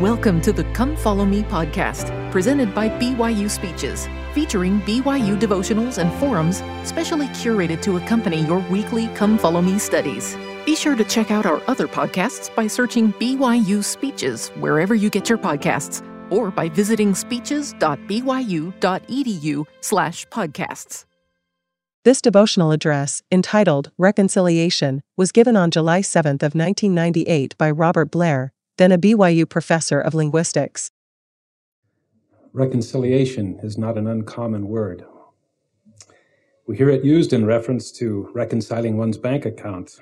Welcome to the Come Follow Me podcast, presented by BYU Speeches, featuring BYU devotionals and forums specially curated to accompany your weekly Come Follow Me studies. Be sure to check out our other podcasts by searching BYU Speeches wherever you get your podcasts, or by visiting speeches.byu.edu/podcasts. This devotional address, entitled Reconciliation, was given on July 7 of 1998 by Robert Blair, then a BYU professor of linguistics. Reconciliation is not an uncommon word. We hear it used in reference to reconciling one's bank account.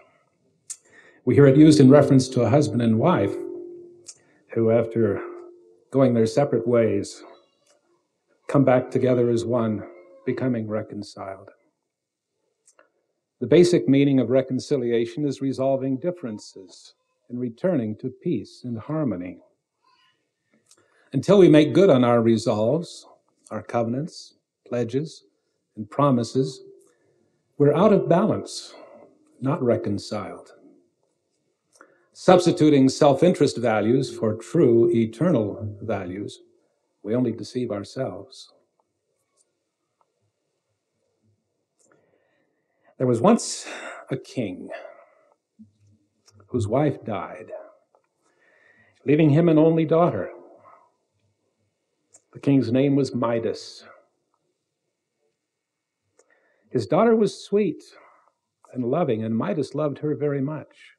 We hear it used in reference to a husband and wife who, after going their separate ways, come back together as one, becoming reconciled. The basic meaning of reconciliation is resolving differences and returning to peace and harmony. Until we make good on our resolves, our covenants, pledges, and promises, we're out of balance, not reconciled. Substituting self-interest values for true eternal values, we only deceive ourselves. There was once a king whose wife died, leaving him an only daughter. The king's name was Midas. His daughter was sweet and loving, and Midas loved her very much.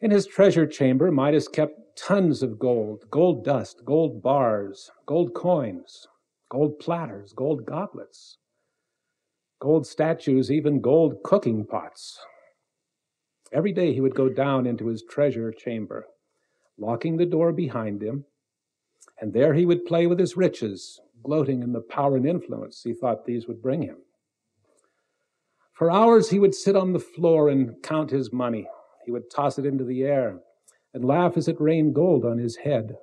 In his treasure chamber, Midas kept tons of gold, gold dust, gold bars, gold coins, gold platters, gold goblets, gold statues, even gold cooking pots. Every day he would go down into his treasure chamber, locking the door behind him, and there he would play with his riches, gloating in the power and influence he thought these would bring him. For hours he would sit on the floor and count his money. He would toss it into the air and laugh as it rained gold on his head.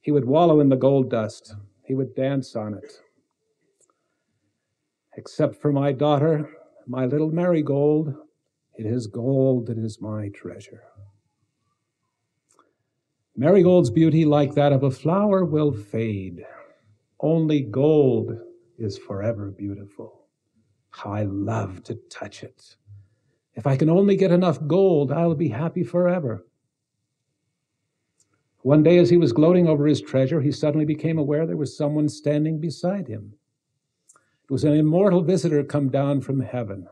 He would wallow in the gold dust. He would dance on it. Except for my daughter, my little Marigold, it is gold that is my treasure. Marigold's beauty, like that of a flower, will fade. Only gold is forever beautiful. How I love to touch it. If I can only get enough gold, I'll be happy forever. One day, as he was gloating over his treasure, he suddenly became aware there was someone standing beside him. It was an immortal visitor come down from heaven.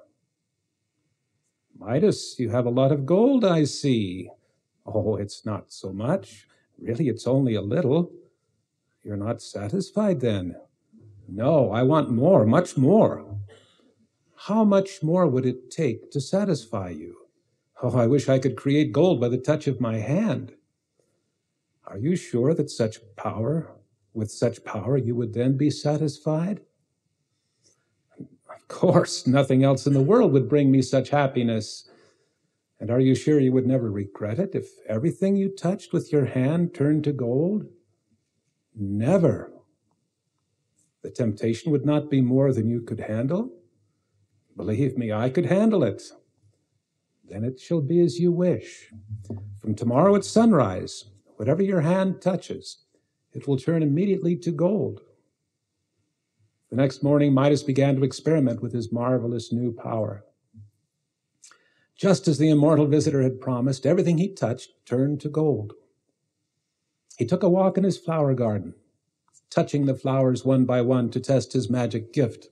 Midas, you have a lot of gold, I see. Oh, it's not so much. Really, it's only a little. You're not satisfied then? No, I want more, much more. How much more would it take to satisfy you? Oh, I wish I could create gold by the touch of my hand. Are you sure that with such power, you would then be satisfied? Of course, nothing else in the world would bring me such happiness. And are you sure you would never regret it if everything you touched with your hand turned to gold? Never. The temptation would not be more than you could handle. Believe me, I could handle it. Then it shall be as you wish. From tomorrow at sunrise, whatever your hand touches, it will turn immediately to gold. The next morning, Midas began to experiment with his marvelous new power. Just as the immortal visitor had promised, everything he touched turned to gold. He took a walk in his flower garden, touching the flowers one by one to test his magic gift.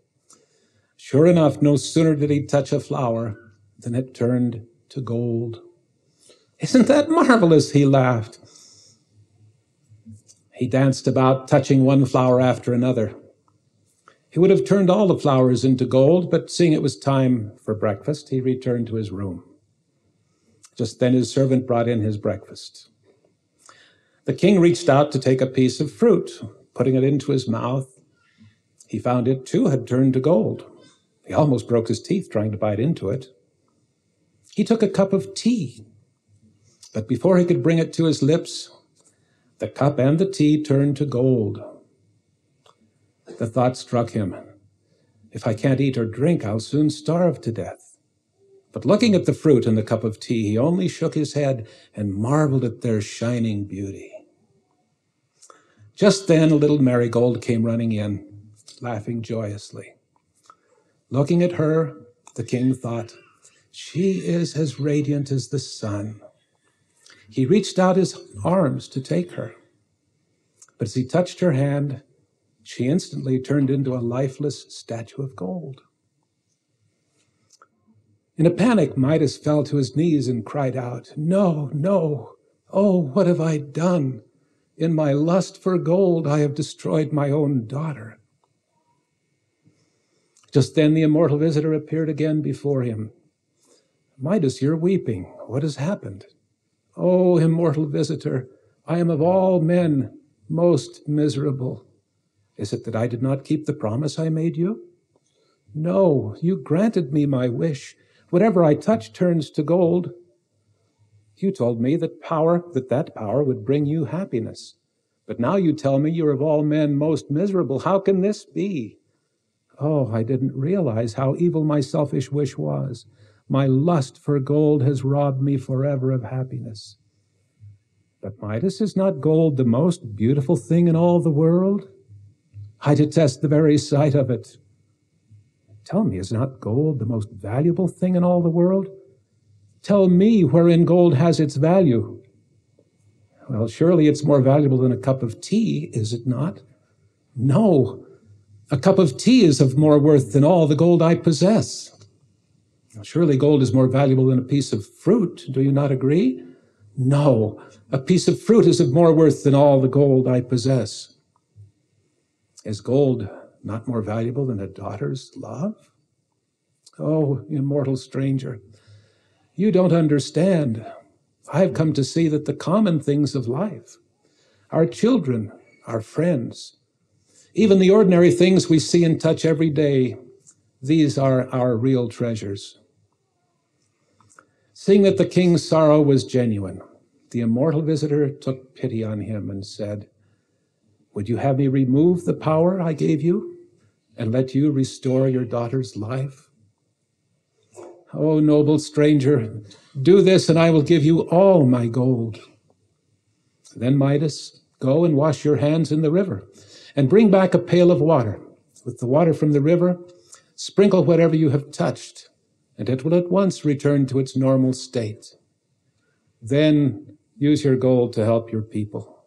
Sure enough, no sooner did he touch a flower than it turned to gold. Isn't that marvelous? He laughed. He danced about, touching one flower after another. He would have turned all the flowers into gold, but seeing it was time for breakfast, he returned to his room. Just then his servant brought in his breakfast. The king reached out to take a piece of fruit. Putting it into his mouth, he found it too had turned to gold. He almost broke his teeth trying to bite into it. He took a cup of tea, but before he could bring it to his lips, the cup and the tea turned to gold. The thought struck him, if I can't eat or drink, I'll soon starve to death. But looking at the fruit and the cup of tea, he only shook his head and marveled at their shining beauty. Just then, a little Marigold came running in, laughing joyously. Looking at her, the king thought, she is as radiant as the sun. He reached out his arms to take her. But as he touched her hand, she instantly turned into a lifeless statue of gold. In a panic, Midas fell to his knees and cried out, "No, no, oh, what have I done? In my lust for gold, I have destroyed my own daughter." Just then the immortal visitor appeared again before him. "Midas, you're weeping. What has happened?" "Oh, immortal visitor, I am of all men most miserable. Is it that I did not keep the promise I made you?" "No, you granted me my wish. Whatever I touch turns to gold. You told me that power would bring you happiness. But now you tell me you're of all men most miserable. How can this be?" "Oh, I didn't realize how evil my selfish wish was. My lust for gold has robbed me forever of happiness." "But Midas, is not gold the most beautiful thing in all the world?" "I detest the very sight of it." "Tell me, is not gold the most valuable thing in all the world?" "Tell me wherein gold has its value." "Well, surely it's more valuable than a cup of tea, is it not?" "No, a cup of tea is of more worth than all the gold I possess." "Surely gold is more valuable than a piece of fruit, do you not agree?" "No, a piece of fruit is of more worth than all the gold I possess." "Is gold not more valuable than a daughter's love?" "Oh, immortal stranger, you don't understand. I have come to see that the common things of life, our children, our friends, even the ordinary things we see and touch every day, these are our real treasures." Seeing that the king's sorrow was genuine, the immortal visitor took pity on him and said, "Would you have me remove the power I gave you and let you restore your daughter's life?" "Oh, noble stranger, do this and I will give you all my gold." "Then, Midas, go and wash your hands in the river and bring back a pail of water. With the water from the river, sprinkle whatever you have touched, and it will at once return to its normal state. Then use your gold to help your people."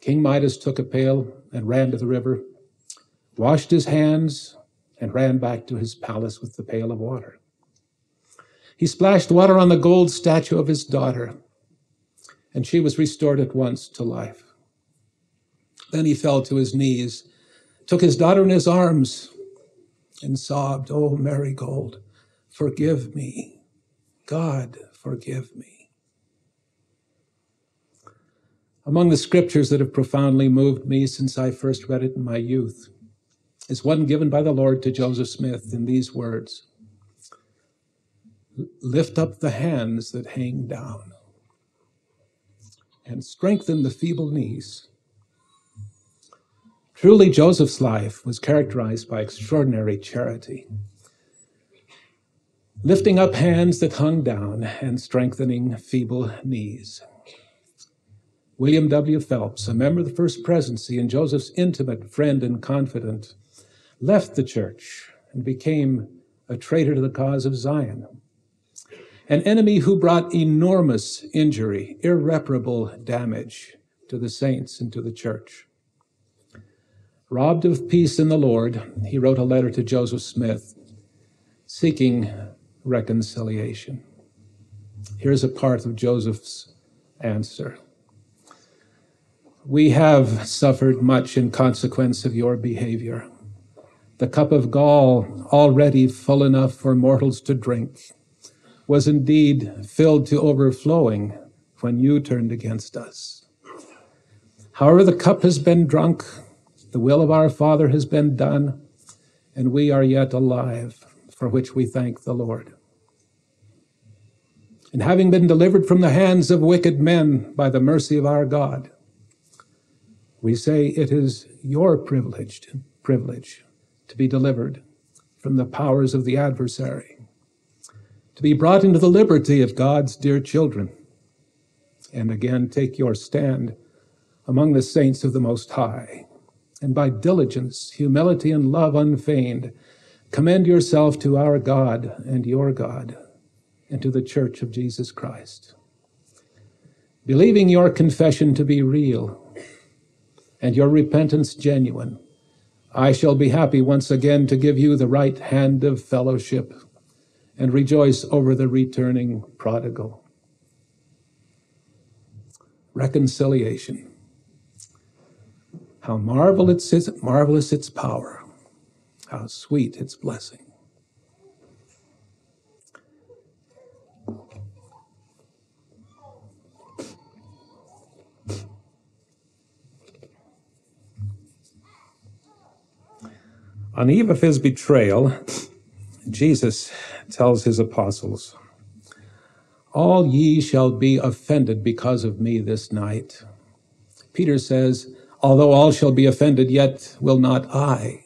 King Midas took a pail and ran to the river, washed his hands, and ran back to his palace with the pail of water. He splashed water on the gold statue of his daughter, and she was restored at once to life. Then he fell to his knees, took his daughter in his arms and sobbed, "Oh, Marigold, forgive me. God, forgive me." Among the scriptures that have profoundly moved me since I first read it in my youth is one given by the Lord to Joseph Smith in these words: "Lift up the hands that hang down and strengthen the feeble knees." Truly, Joseph's life was characterized by extraordinary charity, lifting up hands that hung down and strengthening feeble knees. William W. Phelps, a member of the First Presidency and Joseph's intimate friend and confidant, left the church and became a traitor to the cause of Zion, an enemy who brought enormous injury, irreparable damage to the saints and to the church. Robbed of peace in the Lord, he wrote a letter to Joseph Smith seeking reconciliation. Here's a part of Joseph's answer. "We have suffered much in consequence of your behavior. The cup of gall, already full enough for mortals to drink, was indeed filled to overflowing when you turned against us. However, the cup has been drunk, the will of our Father has been done, and we are yet alive, for which we thank the Lord. And having been delivered from the hands of wicked men by the mercy of our God, we say it is your privilege to be delivered from the powers of the adversary, to be brought into the liberty of God's dear children. And again, take your stand among the saints of the Most High, and by diligence, humility, and love unfeigned, commend yourself to our God and your God, and to the Church of Jesus Christ, believing your confession to be real and your repentance genuine. I shall be happy once again to give you the right hand of fellowship and rejoice over the returning prodigal. Reconciliation. How marvelous its power, how sweet its blessing. On the eve of his betrayal, Jesus tells his apostles, "All ye shall be offended because of me this night." Peter says, "Although all shall be offended, yet will not I."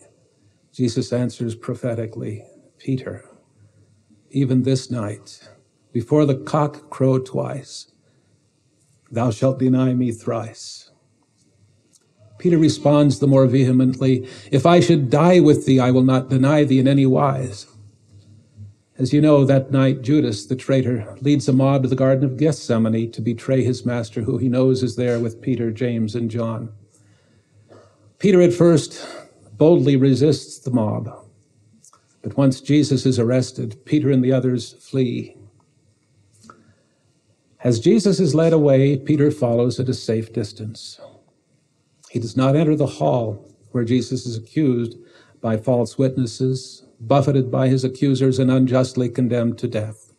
Jesus answers prophetically, "Peter, even this night, before the cock crow twice, thou shalt deny me thrice." Peter responds the more vehemently, "If I should die with thee, I will not deny thee in any wise." As you know, that night, Judas, the traitor, leads a mob to the Garden of Gethsemane to betray his master, who he knows is there with Peter, James, and John. Peter at first boldly resists the mob, but once Jesus is arrested, Peter and the others flee. As Jesus is led away, Peter follows at a safe distance. He does not enter the hall where Jesus is accused by false witnesses, buffeted by his accusers, and unjustly condemned to death.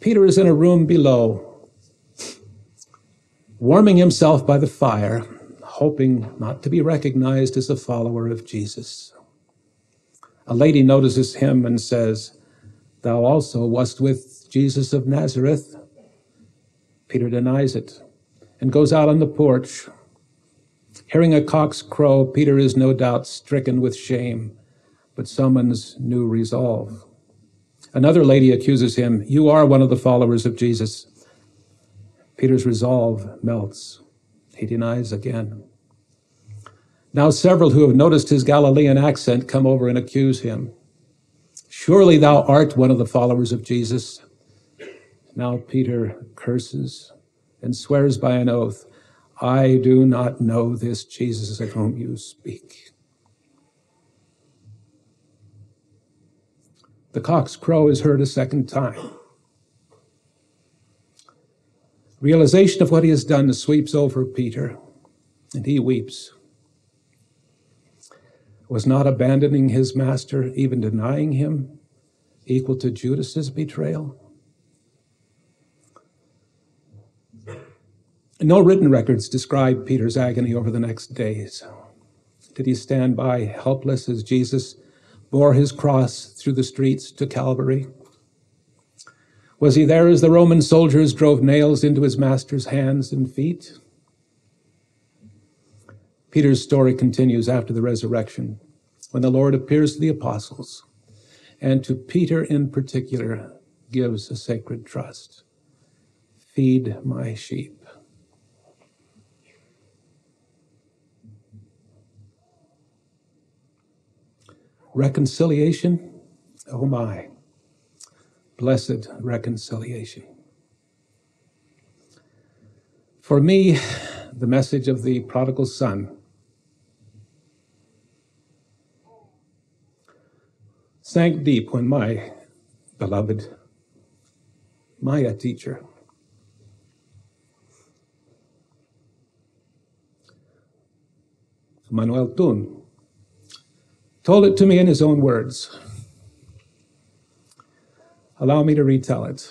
Peter is in a room below, warming himself by the fire, hoping not to be recognized as a follower of Jesus. A lady notices him and says, "Thou also wast with Jesus of Nazareth." Peter denies it and goes out on the porch. Hearing a cock's crow, Peter is no doubt stricken with shame, but summons new resolve. Another lady accuses him, "You are one of the followers of Jesus." Peter's resolve melts. He denies again. Now several who have noticed his Galilean accent come over and accuse him. "Surely thou art one of the followers of Jesus." Now Peter curses and swears by an oath, "I do not know this Jesus of whom you speak." The cock's crow is heard a second time. Realization of what he has done sweeps over Peter, and he weeps. Was not abandoning his master, even denying him, equal to Judas's betrayal? No written records describe Peter's agony over the next days. Did he stand by helpless as Jesus bore his cross through the streets to Calvary? Was he there as the Roman soldiers drove nails into his master's hands and feet? Peter's story continues after the resurrection, when the Lord appears to the apostles, and to Peter in particular gives a sacred trust. "Feed my sheep." Reconciliation, oh my, blessed reconciliation. For me, the message of the prodigal son sank deep when my beloved Maya teacher Manuel Tun told it to me in his own words. Allow me to retell it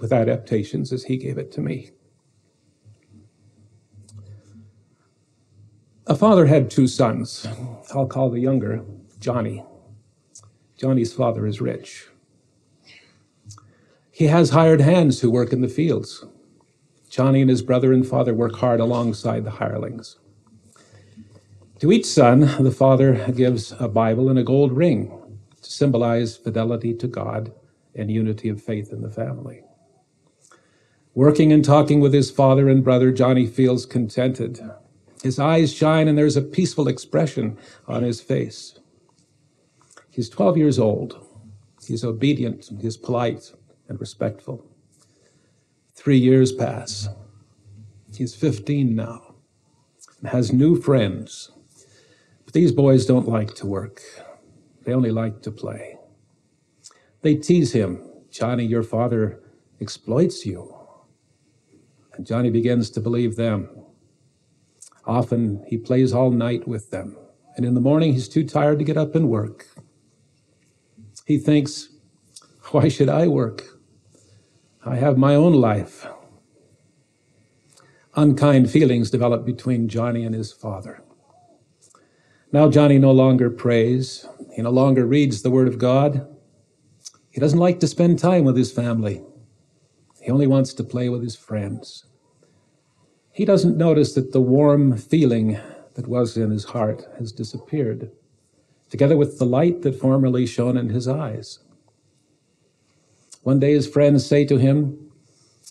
with adaptations as he gave it to me. A father had two sons. I'll call the younger Johnny. Johnny's father is rich. He has hired hands who work in the fields. Johnny and his brother and father work hard alongside the hirelings. To each son, the father gives a Bible and a gold ring to symbolize fidelity to God and unity of faith in the family. Working and talking with his father and brother, Johnny feels contented. His eyes shine and there's a peaceful expression on his face. He's 12 years old. He's obedient, he's polite and respectful. 3 years pass. He's 15 now and has new friends. But these boys don't like to work. They only like to play. They tease him. Johnny, your father exploits you. And Johnny begins to believe them. Often he plays all night with them. And in the morning, he's too tired to get up and work. He thinks, why should I work? I have my own life. Unkind feelings develop between Johnny and his father. Now Johnny no longer prays. He no longer reads the Word of God. He doesn't like to spend time with his family. He only wants to play with his friends. He doesn't notice that the warm feeling that was in his heart has disappeared, together with the light that formerly shone in his eyes. One day his friends say to him,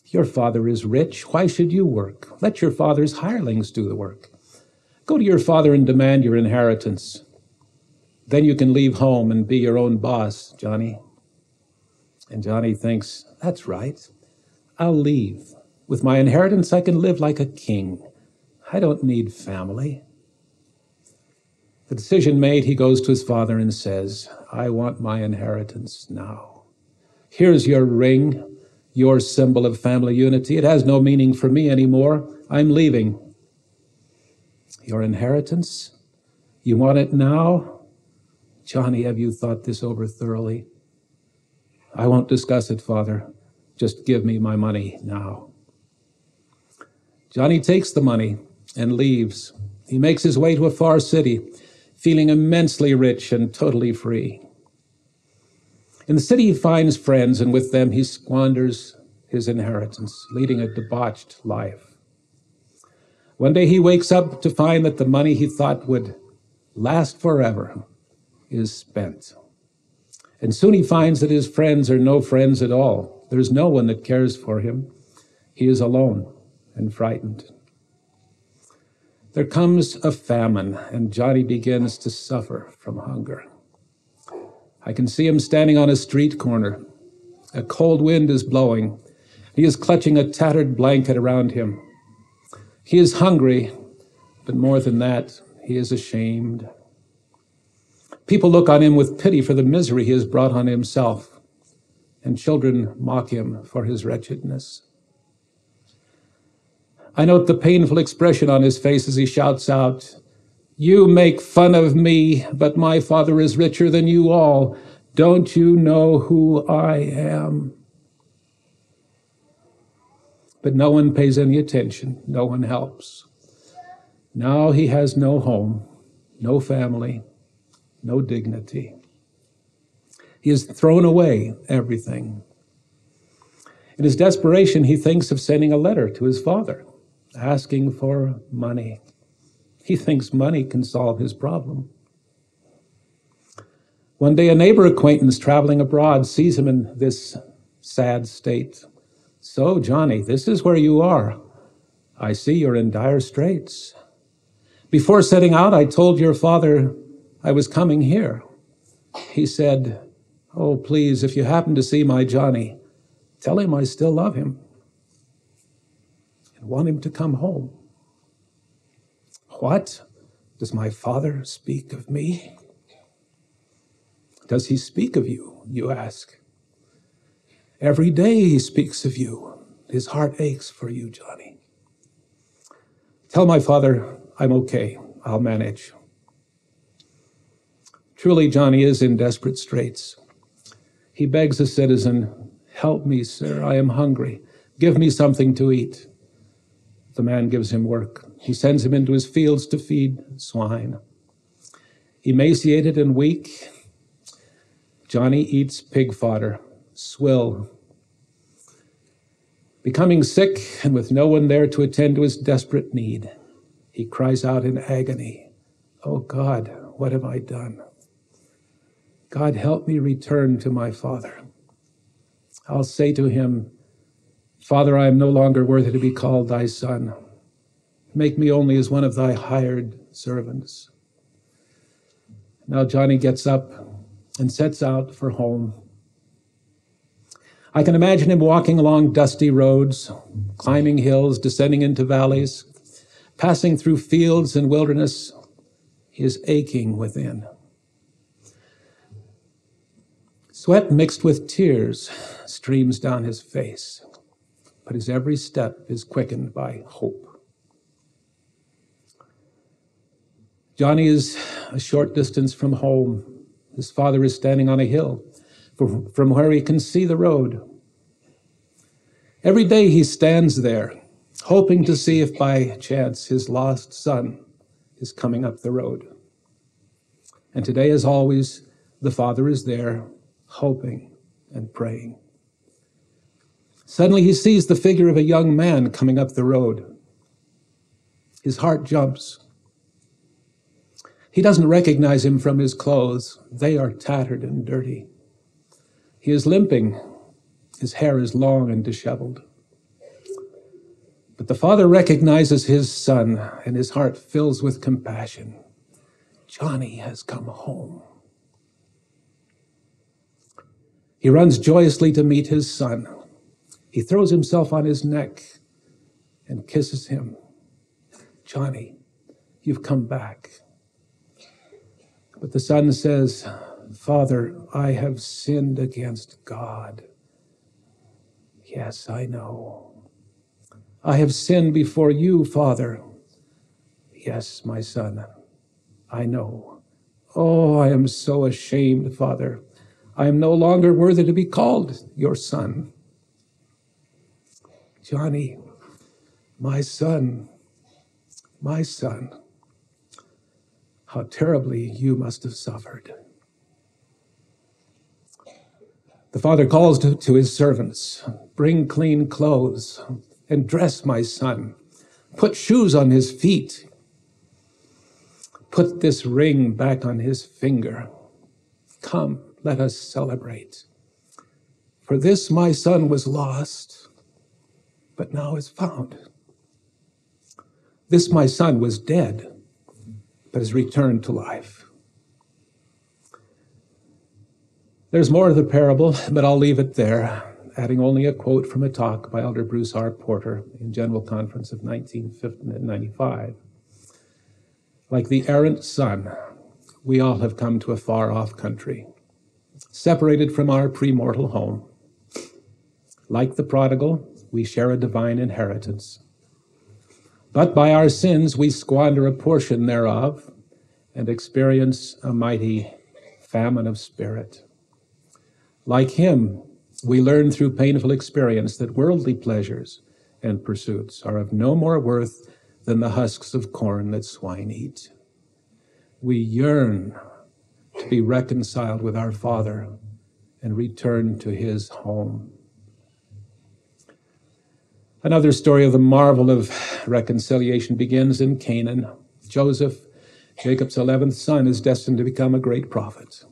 your father is rich, why should you work? Let your father's hirelings do the work. Go to your father and demand your inheritance. Then you can leave home and be your own boss, Johnny. And Johnny thinks, that's right. I'll leave. With my inheritance, I can live like a king. I don't need family. The decision made, he goes to his father and says, I want my inheritance now. Here's your ring, your symbol of family unity. It has no meaning for me anymore. I'm leaving. Your inheritance? You want it now? Johnny, have you thought this over thoroughly? I won't discuss it, Father. Just give me my money now. Johnny takes the money and leaves. He makes his way to a far city, feeling immensely rich and totally free. In the city, he finds friends, and with them he squanders his inheritance, leading a debauched life. One day he wakes up to find that the money he thought would last forever is spent. And soon he finds that his friends are no friends at all. There's no one that cares for him. He is alone and frightened. There comes a famine, and Johnny begins to suffer from hunger. I can see him standing on a street corner. A cold wind is blowing. He is clutching a tattered blanket around him. He is hungry, but more than that, he is ashamed. People look on him with pity for the misery he has brought on himself, and children mock him for his wretchedness. I note the painful expression on his face as he shouts out, you make fun of me, but my father is richer than you all. Don't you know who I am? But no one pays any attention. No one helps. Now he has no home, no family, no dignity. He has thrown away everything. In his desperation, he thinks of sending a letter to his father, asking for money. He thinks money can solve his problem. One day, a neighbor acquaintance traveling abroad sees him in this sad state. So, Johnny, this is where you are. I see you're in dire straits. Before setting out, I told your father I was coming here. He said, oh, please, if you happen to see my Johnny, tell him I still love him and want him to come home. What? Does my father speak of me? Does he speak of you, you ask? Every day he speaks of you. His heart aches for you, Johnny. Tell my father I'm okay. I'll manage. Truly, Johnny is in desperate straits. He begs a citizen, help me, sir, I am hungry. Give me something to eat. The man gives him work. He sends him into his fields to feed swine. Emaciated and weak, Johnny eats pig fodder, swill. Becoming sick and with no one there to attend to his desperate need, he cries out in agony, oh God, what have I done? God, help me return to my father. I'll say to him, Father, I am no longer worthy to be called thy son. Make me only as one of thy hired servants. Now Johnny gets up and sets out for home. I can imagine him walking along dusty roads, climbing hills, descending into valleys, passing through fields and wilderness. He is aching within. Sweat mixed with tears streams down his face, but his every step is quickened by hope. Johnny is a short distance from home. His father is standing on a hill from where he can see the road. Every day he stands there, hoping to see if by chance his lost son is coming up the road. And today, as always, the father is there, hoping and praying. Suddenly he sees the figure of a young man coming up the road. His heart jumps. He doesn't recognize him from his clothes. They are tattered and dirty. He is limping. His hair is long and disheveled. But the father recognizes his son, and his heart fills with compassion. Johnny has come home. He runs joyously to meet his son. He throws himself on his neck and kisses him. Johnny, you've come back. But the son says, Father, I have sinned against God. Yes, I know. I have sinned before you, Father. Yes, my son, I know. Oh, I am so ashamed, Father. I am no longer worthy to be called your son. Johnny, my son, how terribly you must have suffered. The father calls to his servants, bring clean clothes and dress my son. Put shoes on his feet. Put this ring back on his finger. Come. Let us celebrate. For this my son was lost, but now is found. This my son was dead, but is returned to life. There's more to the parable, but I'll leave it there, adding only a quote from a talk by Elder Bruce R. Porter in General Conference of 1995. Like the errant son, we all have come to a far-off country, separated from our premortal home. Like the prodigal, we share a divine inheritance. But by our sins, we squander a portion thereof and experience a mighty famine of spirit. Like him, we learn through painful experience that worldly pleasures and pursuits are of no more worth than the husks of corn that swine eat. We yearn to be reconciled with our Father and return to his home. Another story of the marvel of reconciliation begins in Canaan. Joseph, Jacob's 11th son, is destined to become a great prophet.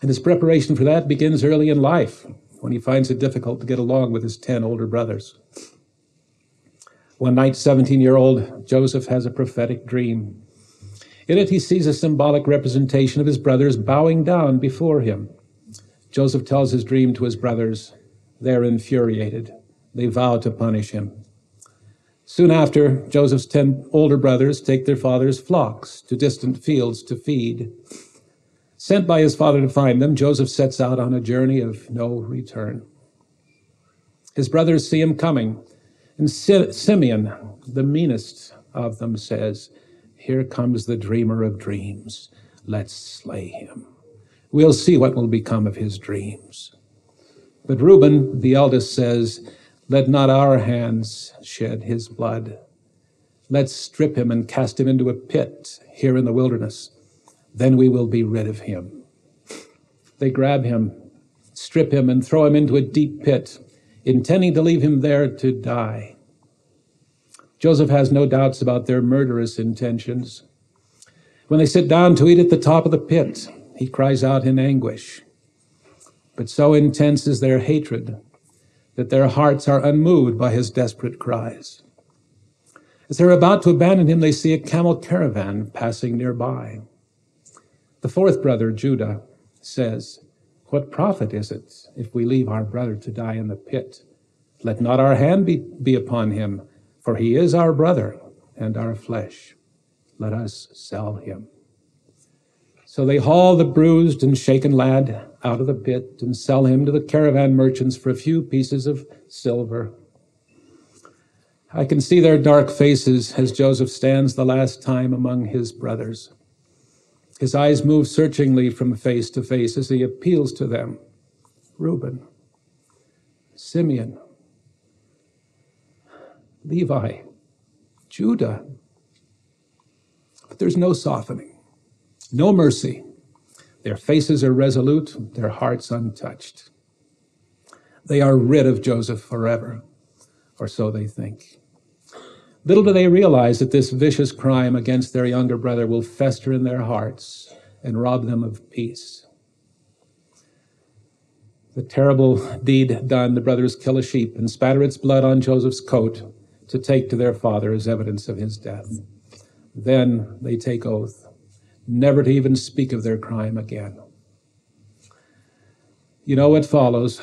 And his preparation for that begins early in life, when he finds it difficult to get along with his 10 older brothers. One night, 17-year-old Joseph has a prophetic dream. In it, he sees a symbolic representation of his brothers bowing down before him. Joseph tells his dream to his brothers. They're infuriated. They vow to punish him. Soon after, Joseph's 10 older brothers take their father's flocks to distant fields to feed. Sent by his father to find them, Joseph sets out on a journey of no return. His brothers see him coming, and Simeon, the meanest of them, says, here comes the dreamer of dreams. Let's slay him. We'll see what will become of his dreams. But Reuben, the eldest, says, let not our hands shed his blood. Let's strip him and cast him into a pit here in the wilderness. Then we will be rid of him. They grab him, strip him, and throw him into a deep pit, intending to leave him there to die. Joseph has no doubts about their murderous intentions. When they sit down to eat at the top of the pit, he cries out in anguish. But so intense is their hatred that their hearts are unmoved by his desperate cries. As they're about to abandon him, they see a camel caravan passing nearby. The fourth brother, Judah, says, "What profit is it if we leave our brother to die in the pit? Let not our hand be upon him, for he is our brother and our flesh. Let us sell him." So they haul the bruised and shaken lad out of the pit and sell him to the caravan merchants for a few pieces of silver. I can see their dark faces as Joseph stands the last time among his brothers. His eyes move searchingly from face to face as he appeals to them. Reuben, Simeon, Levi, Judah. But there's no softening, no mercy. Their faces are resolute, their hearts untouched. They are rid of Joseph forever, or so they think. Little do they realize that this vicious crime against their younger brother will fester in their hearts and rob them of peace. The terrible deed done, the brothers kill a sheep and spatter its blood on Joseph's coat to take to their father as evidence of his death. Then they take oath, never to even speak of their crime again. You know what follows.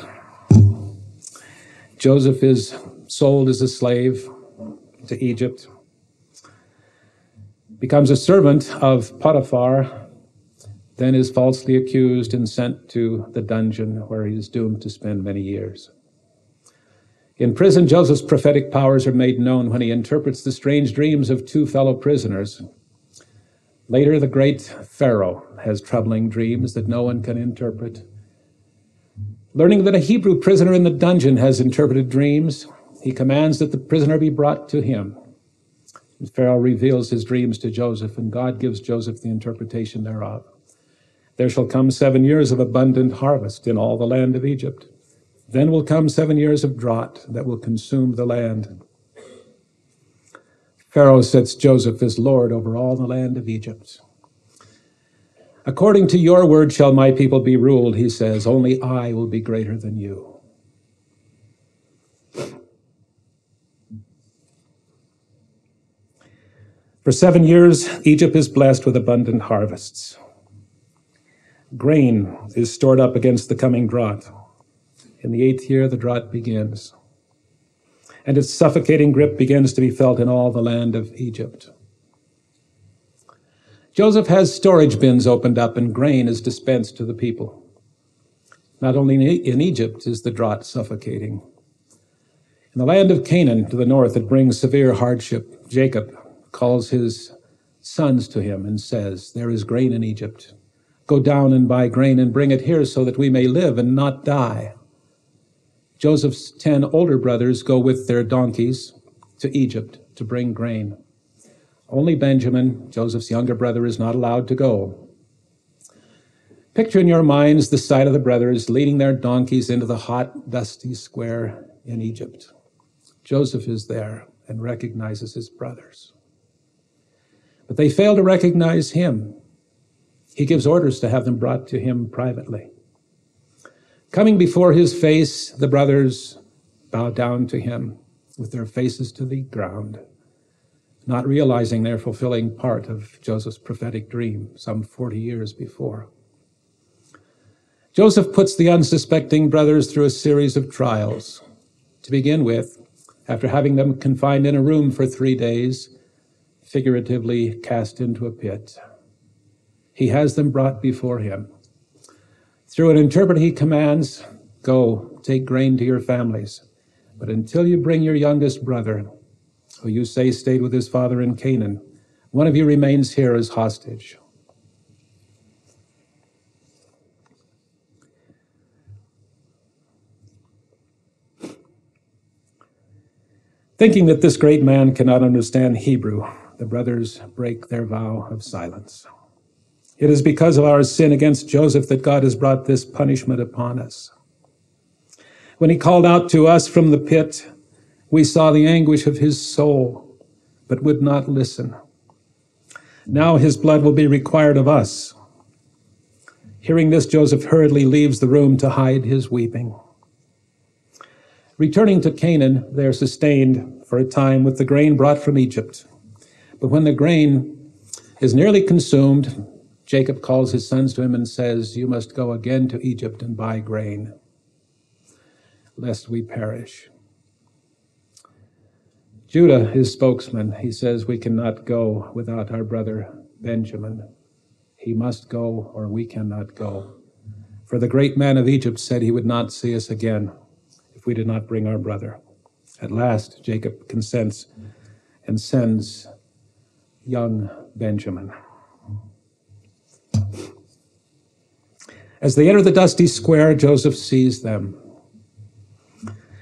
Joseph is sold as a slave to Egypt, becomes a servant of Potiphar, then is falsely accused and sent to the dungeon where he is doomed to spend many years. In prison, Joseph's prophetic powers are made known when he interprets the strange dreams of two fellow prisoners. Later, the great Pharaoh has troubling dreams that no one can interpret. Learning that a Hebrew prisoner in the dungeon has interpreted dreams, he commands that the prisoner be brought to him. And Pharaoh reveals his dreams to Joseph, and God gives Joseph the interpretation thereof. There shall come 7 years of abundant harvest in all the land of Egypt. Then will come 7 years of drought that will consume the land. Pharaoh sets Joseph as Lord over all the land of Egypt. "According to your word shall my people be ruled," he says. "Only I will be greater than you." For 7 years, Egypt is blessed with abundant harvests. Grain is stored up against the coming drought. In the 8th year, the drought begins, and its suffocating grip begins to be felt in all the land of Egypt. Joseph has storage bins opened up, and grain is dispensed to the people. Not only in Egypt is the drought suffocating. In the land of Canaan, to the north, it brings severe hardship. Jacob calls his sons to him and says, "There is grain in Egypt. Go down and buy grain and bring it here so that we may live and not die." Joseph's 10 older brothers go with their donkeys to Egypt to bring grain. Only Benjamin, Joseph's younger brother, is not allowed to go. Picture in your minds the sight of the brothers leading their donkeys into the hot, dusty square in Egypt. Joseph is there and recognizes his brothers. But they fail to recognize him. He gives orders to have them brought to him privately. Coming before his face, the brothers bow down to him with their faces to the ground, not realizing they're fulfilling part of Joseph's prophetic dream some 40 years before. Joseph puts the unsuspecting brothers through a series of trials. To begin with, after having them confined in a room for 3 days, figuratively cast into a pit, he has them brought before him. Through an interpreter, he commands, "Go, take grain to your families, but until you bring your youngest brother, who you say stayed with his father in Canaan, one of you remains here as hostage." Thinking that this great man cannot understand Hebrew, the brothers break their vow of silence. "It is because of our sin against Joseph that God has brought this punishment upon us. When he called out to us from the pit, we saw the anguish of his soul, but would not listen. Now his blood will be required of us. Hearing this, Joseph hurriedly leaves the room to hide his weeping. Returning to Canaan, they are sustained for a time with the grain brought from Egypt. But when the grain is nearly consumed, Jacob calls his sons to him and says, "You must go again to Egypt and buy grain, lest we perish." Judah, his spokesman, he says, "We cannot go without our brother Benjamin. He must go, or we cannot go. For the great man of Egypt said he would not see us again if we did not bring our brother." At last, Jacob consents and sends young Benjamin. As they enter the dusty square, Joseph sees them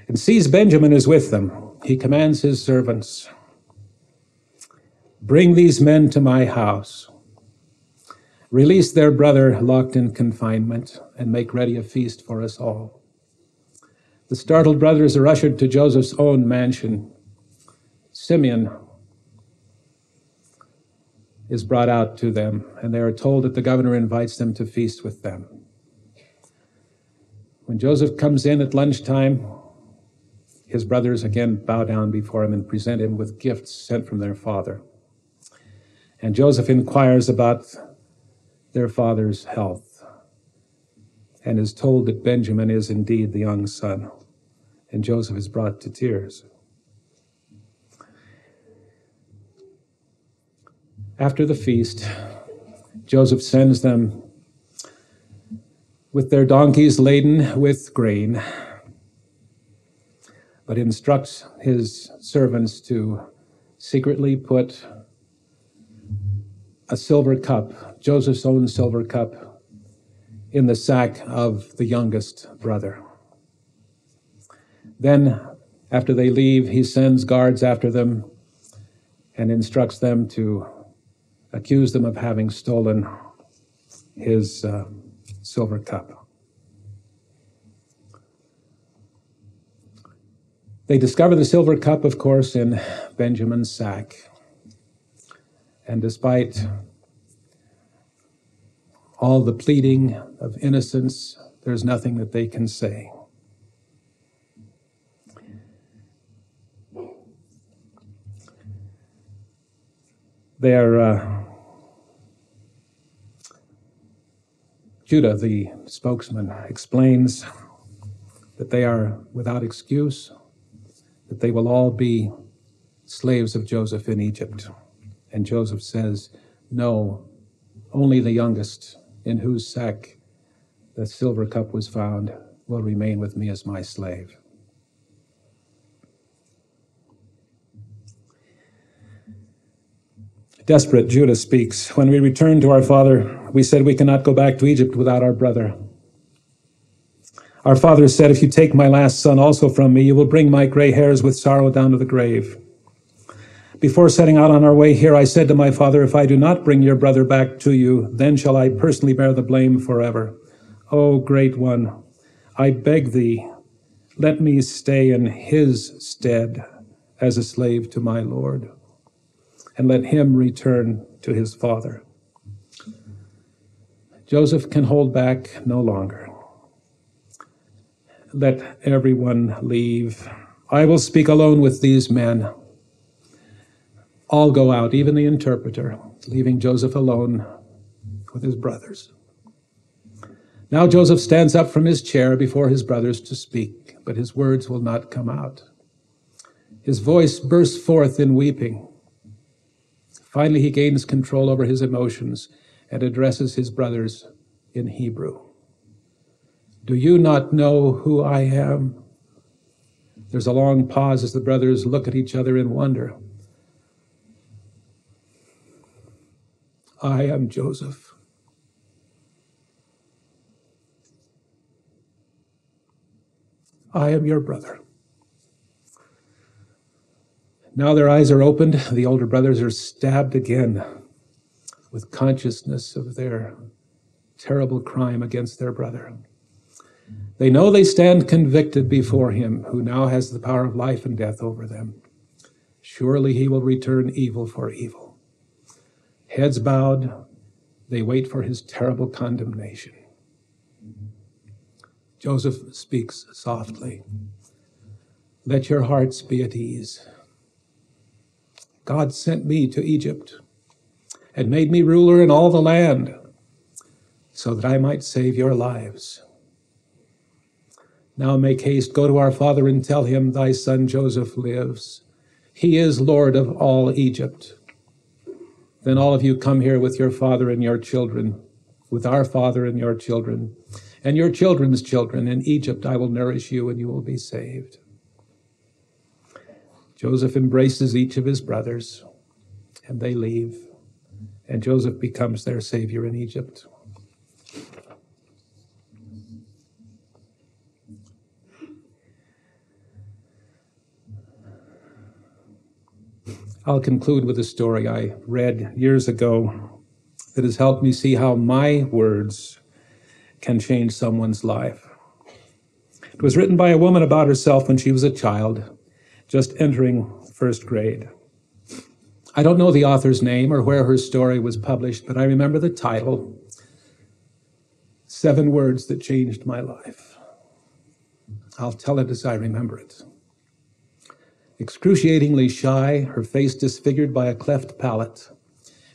and sees Benjamin is with them. He commands his servants, "Bring these men to my house. Release their brother locked in confinement and make ready a feast for us all." The startled brothers are ushered to Joseph's own mansion. Simeon is brought out to them, and they are told that the governor invites them to feast with them. When Joseph comes in at lunchtime, his brothers again bow down before him and present him with gifts sent from their father. And Joseph inquires about their father's health and is told that Benjamin is indeed the young son. And Joseph is brought to tears. After the feast, Joseph sends them with their donkeys laden with grain, but instructs his servants to secretly put a silver cup, Joseph's own silver cup, in the sack of the youngest brother. Then, after they leave, he sends guards after them and instructs them to accuse them of having stolen his silver cup. They discover the silver cup, of course, in Benjamin's sack. And despite all the pleading of innocence, there's nothing that they can say. Judah, the spokesman, explains that they are without excuse, that they will all be slaves of Joseph in Egypt. And Joseph says, "No, only the youngest, in whose sack the silver cup was found, will remain with me as my slave." Desperate, Judah speaks, "When we returned to our father, we said we cannot go back to Egypt without our brother. Our father said, 'If you take my last son also from me, you will bring my gray hairs with sorrow down to the grave.' Before setting out on our way here, I said to my father, 'If I do not bring your brother back to you, then shall I personally bear the blame forever. O great one, I beg thee, let me stay in his stead as a slave to my Lord, and let him return to his father.'" Joseph can hold back no longer. "Let everyone leave. I will speak alone with these men. All go out, even the interpreter," leaving Joseph alone with his brothers. Now Joseph stands up from his chair before his brothers to speak, but his words will not come out. His voice bursts forth in weeping. Finally, he gains control over his emotions and addresses his brothers in Hebrew. "Do you not know who I am?" There's a long pause as the brothers look at each other in wonder. "I am Joseph." "I am your brother." Now their eyes are opened. The older brothers are stabbed again with consciousness of their terrible crime against their brother. They know they stand convicted before him who now has the power of life and death over them. Surely he will return evil for evil. Heads bowed, they wait for his terrible condemnation. Joseph speaks softly. Let your hearts be at ease. God sent me to Egypt and made me ruler in all the land so that I might save your lives. Now make haste, go to our father and tell him thy son Joseph lives. He is Lord of all Egypt. Then all of you come here with your father and your children, with our father and your children, and your children's children. In Egypt I will nourish you and you will be saved. Joseph embraces each of his brothers and they leave, and Joseph becomes their savior in Egypt. I'll conclude with a story I read years ago that has helped me see how my words can change someone's life. It was written by a woman about herself when she was a child, just entering first grade. I don't know the author's name or where her story was published, but I remember the title, 7 Words That Changed My Life. I'll tell it as I remember it. Excruciatingly shy, her face disfigured by a cleft palate,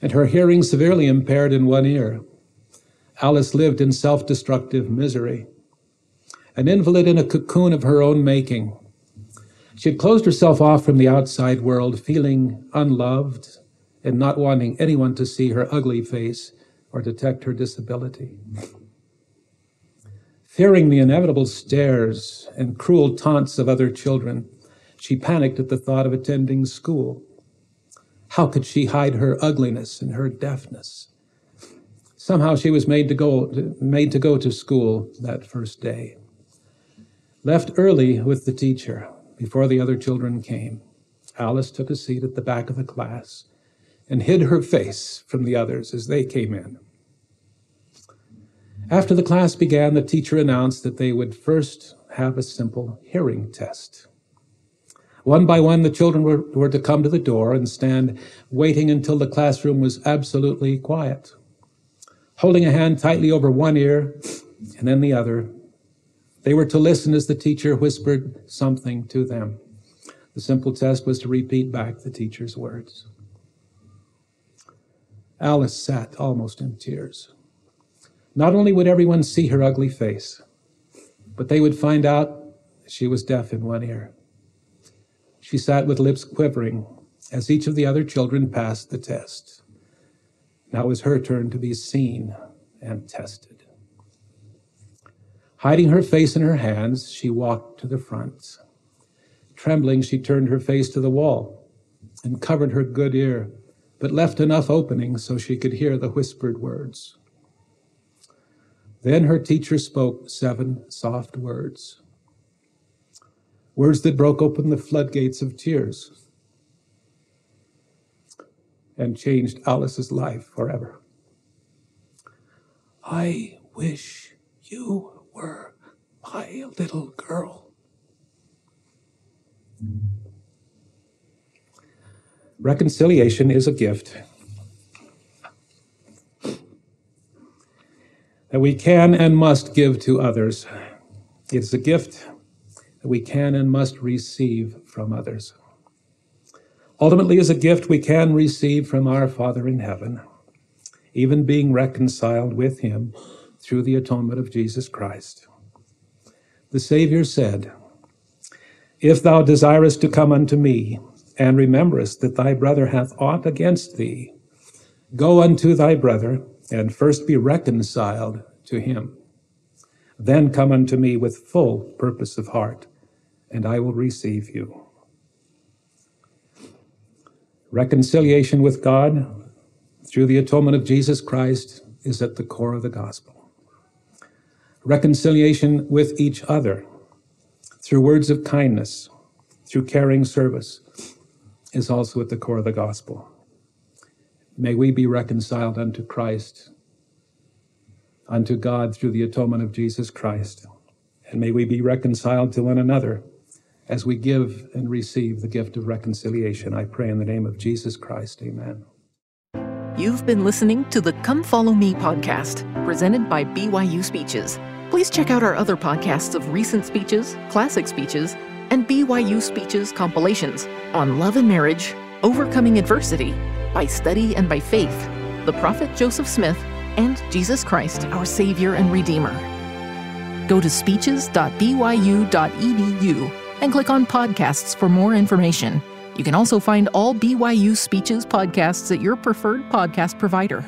and her hearing severely impaired in one ear, Alice lived in self-destructive misery, an invalid in a cocoon of her own making. She had closed herself off from the outside world, feeling unloved and not wanting anyone to see her ugly face or detect her disability. Fearing the inevitable stares and cruel taunts of other children, she panicked at the thought of attending school. How could she hide her ugliness and her deafness? Somehow she was made to go to school that first day. Left early with the teacher before the other children came, Alice took a seat at the back of the class and hid her face from the others as they came in. After the class began, the teacher announced that they would first have a simple hearing test. One by one, the children were to come to the door and stand, waiting until the classroom was absolutely quiet, holding a hand tightly over one ear and then the other. They were to listen as the teacher whispered something to them. The simple test was to repeat back the teacher's words. Alice sat almost in tears. Not only would everyone see her ugly face, but they would find out she was deaf in one ear. She sat with lips quivering as each of the other children passed the test. Now it was her turn to be seen and tested. Hiding her face in her hands, she walked to the front. Trembling, she turned her face to the wall and covered her good ear, but left enough opening so she could hear the whispered words. Then her teacher spoke 7 soft words. Words that broke open the floodgates of tears and changed Alice's life forever. I wish you were my little girl. Reconciliation is a gift that we can and must give to others. It's a gift that we can and must receive from others. Ultimately, as a gift we can receive from our Father in heaven, even being reconciled with him through the atonement of Jesus Christ. The Savior said, if thou desirest to come unto me, and rememberest that thy brother hath aught against thee, go unto thy brother, and first be reconciled to him. Then come unto me with full purpose of heart, and I will receive you. Reconciliation with God through the atonement of Jesus Christ is at the core of the gospel. Reconciliation with each other through words of kindness, through caring service, is also at the core of the gospel. May we be reconciled unto Christ, unto God through the atonement of Jesus Christ. And may we be reconciled to one another as we give and receive the gift of reconciliation. I pray in the name of Jesus Christ, amen. You've been listening to the Come Follow Me podcast, presented by BYU Speeches. Please check out our other podcasts of recent speeches, classic speeches, and BYU Speeches compilations on love and marriage, overcoming adversity, by study and by faith, the prophet Joseph Smith, and Jesus Christ, our Savior and Redeemer. Go to speeches.byu.edu and click on podcasts for more information. You can also find all BYU Speeches podcasts at your preferred podcast provider.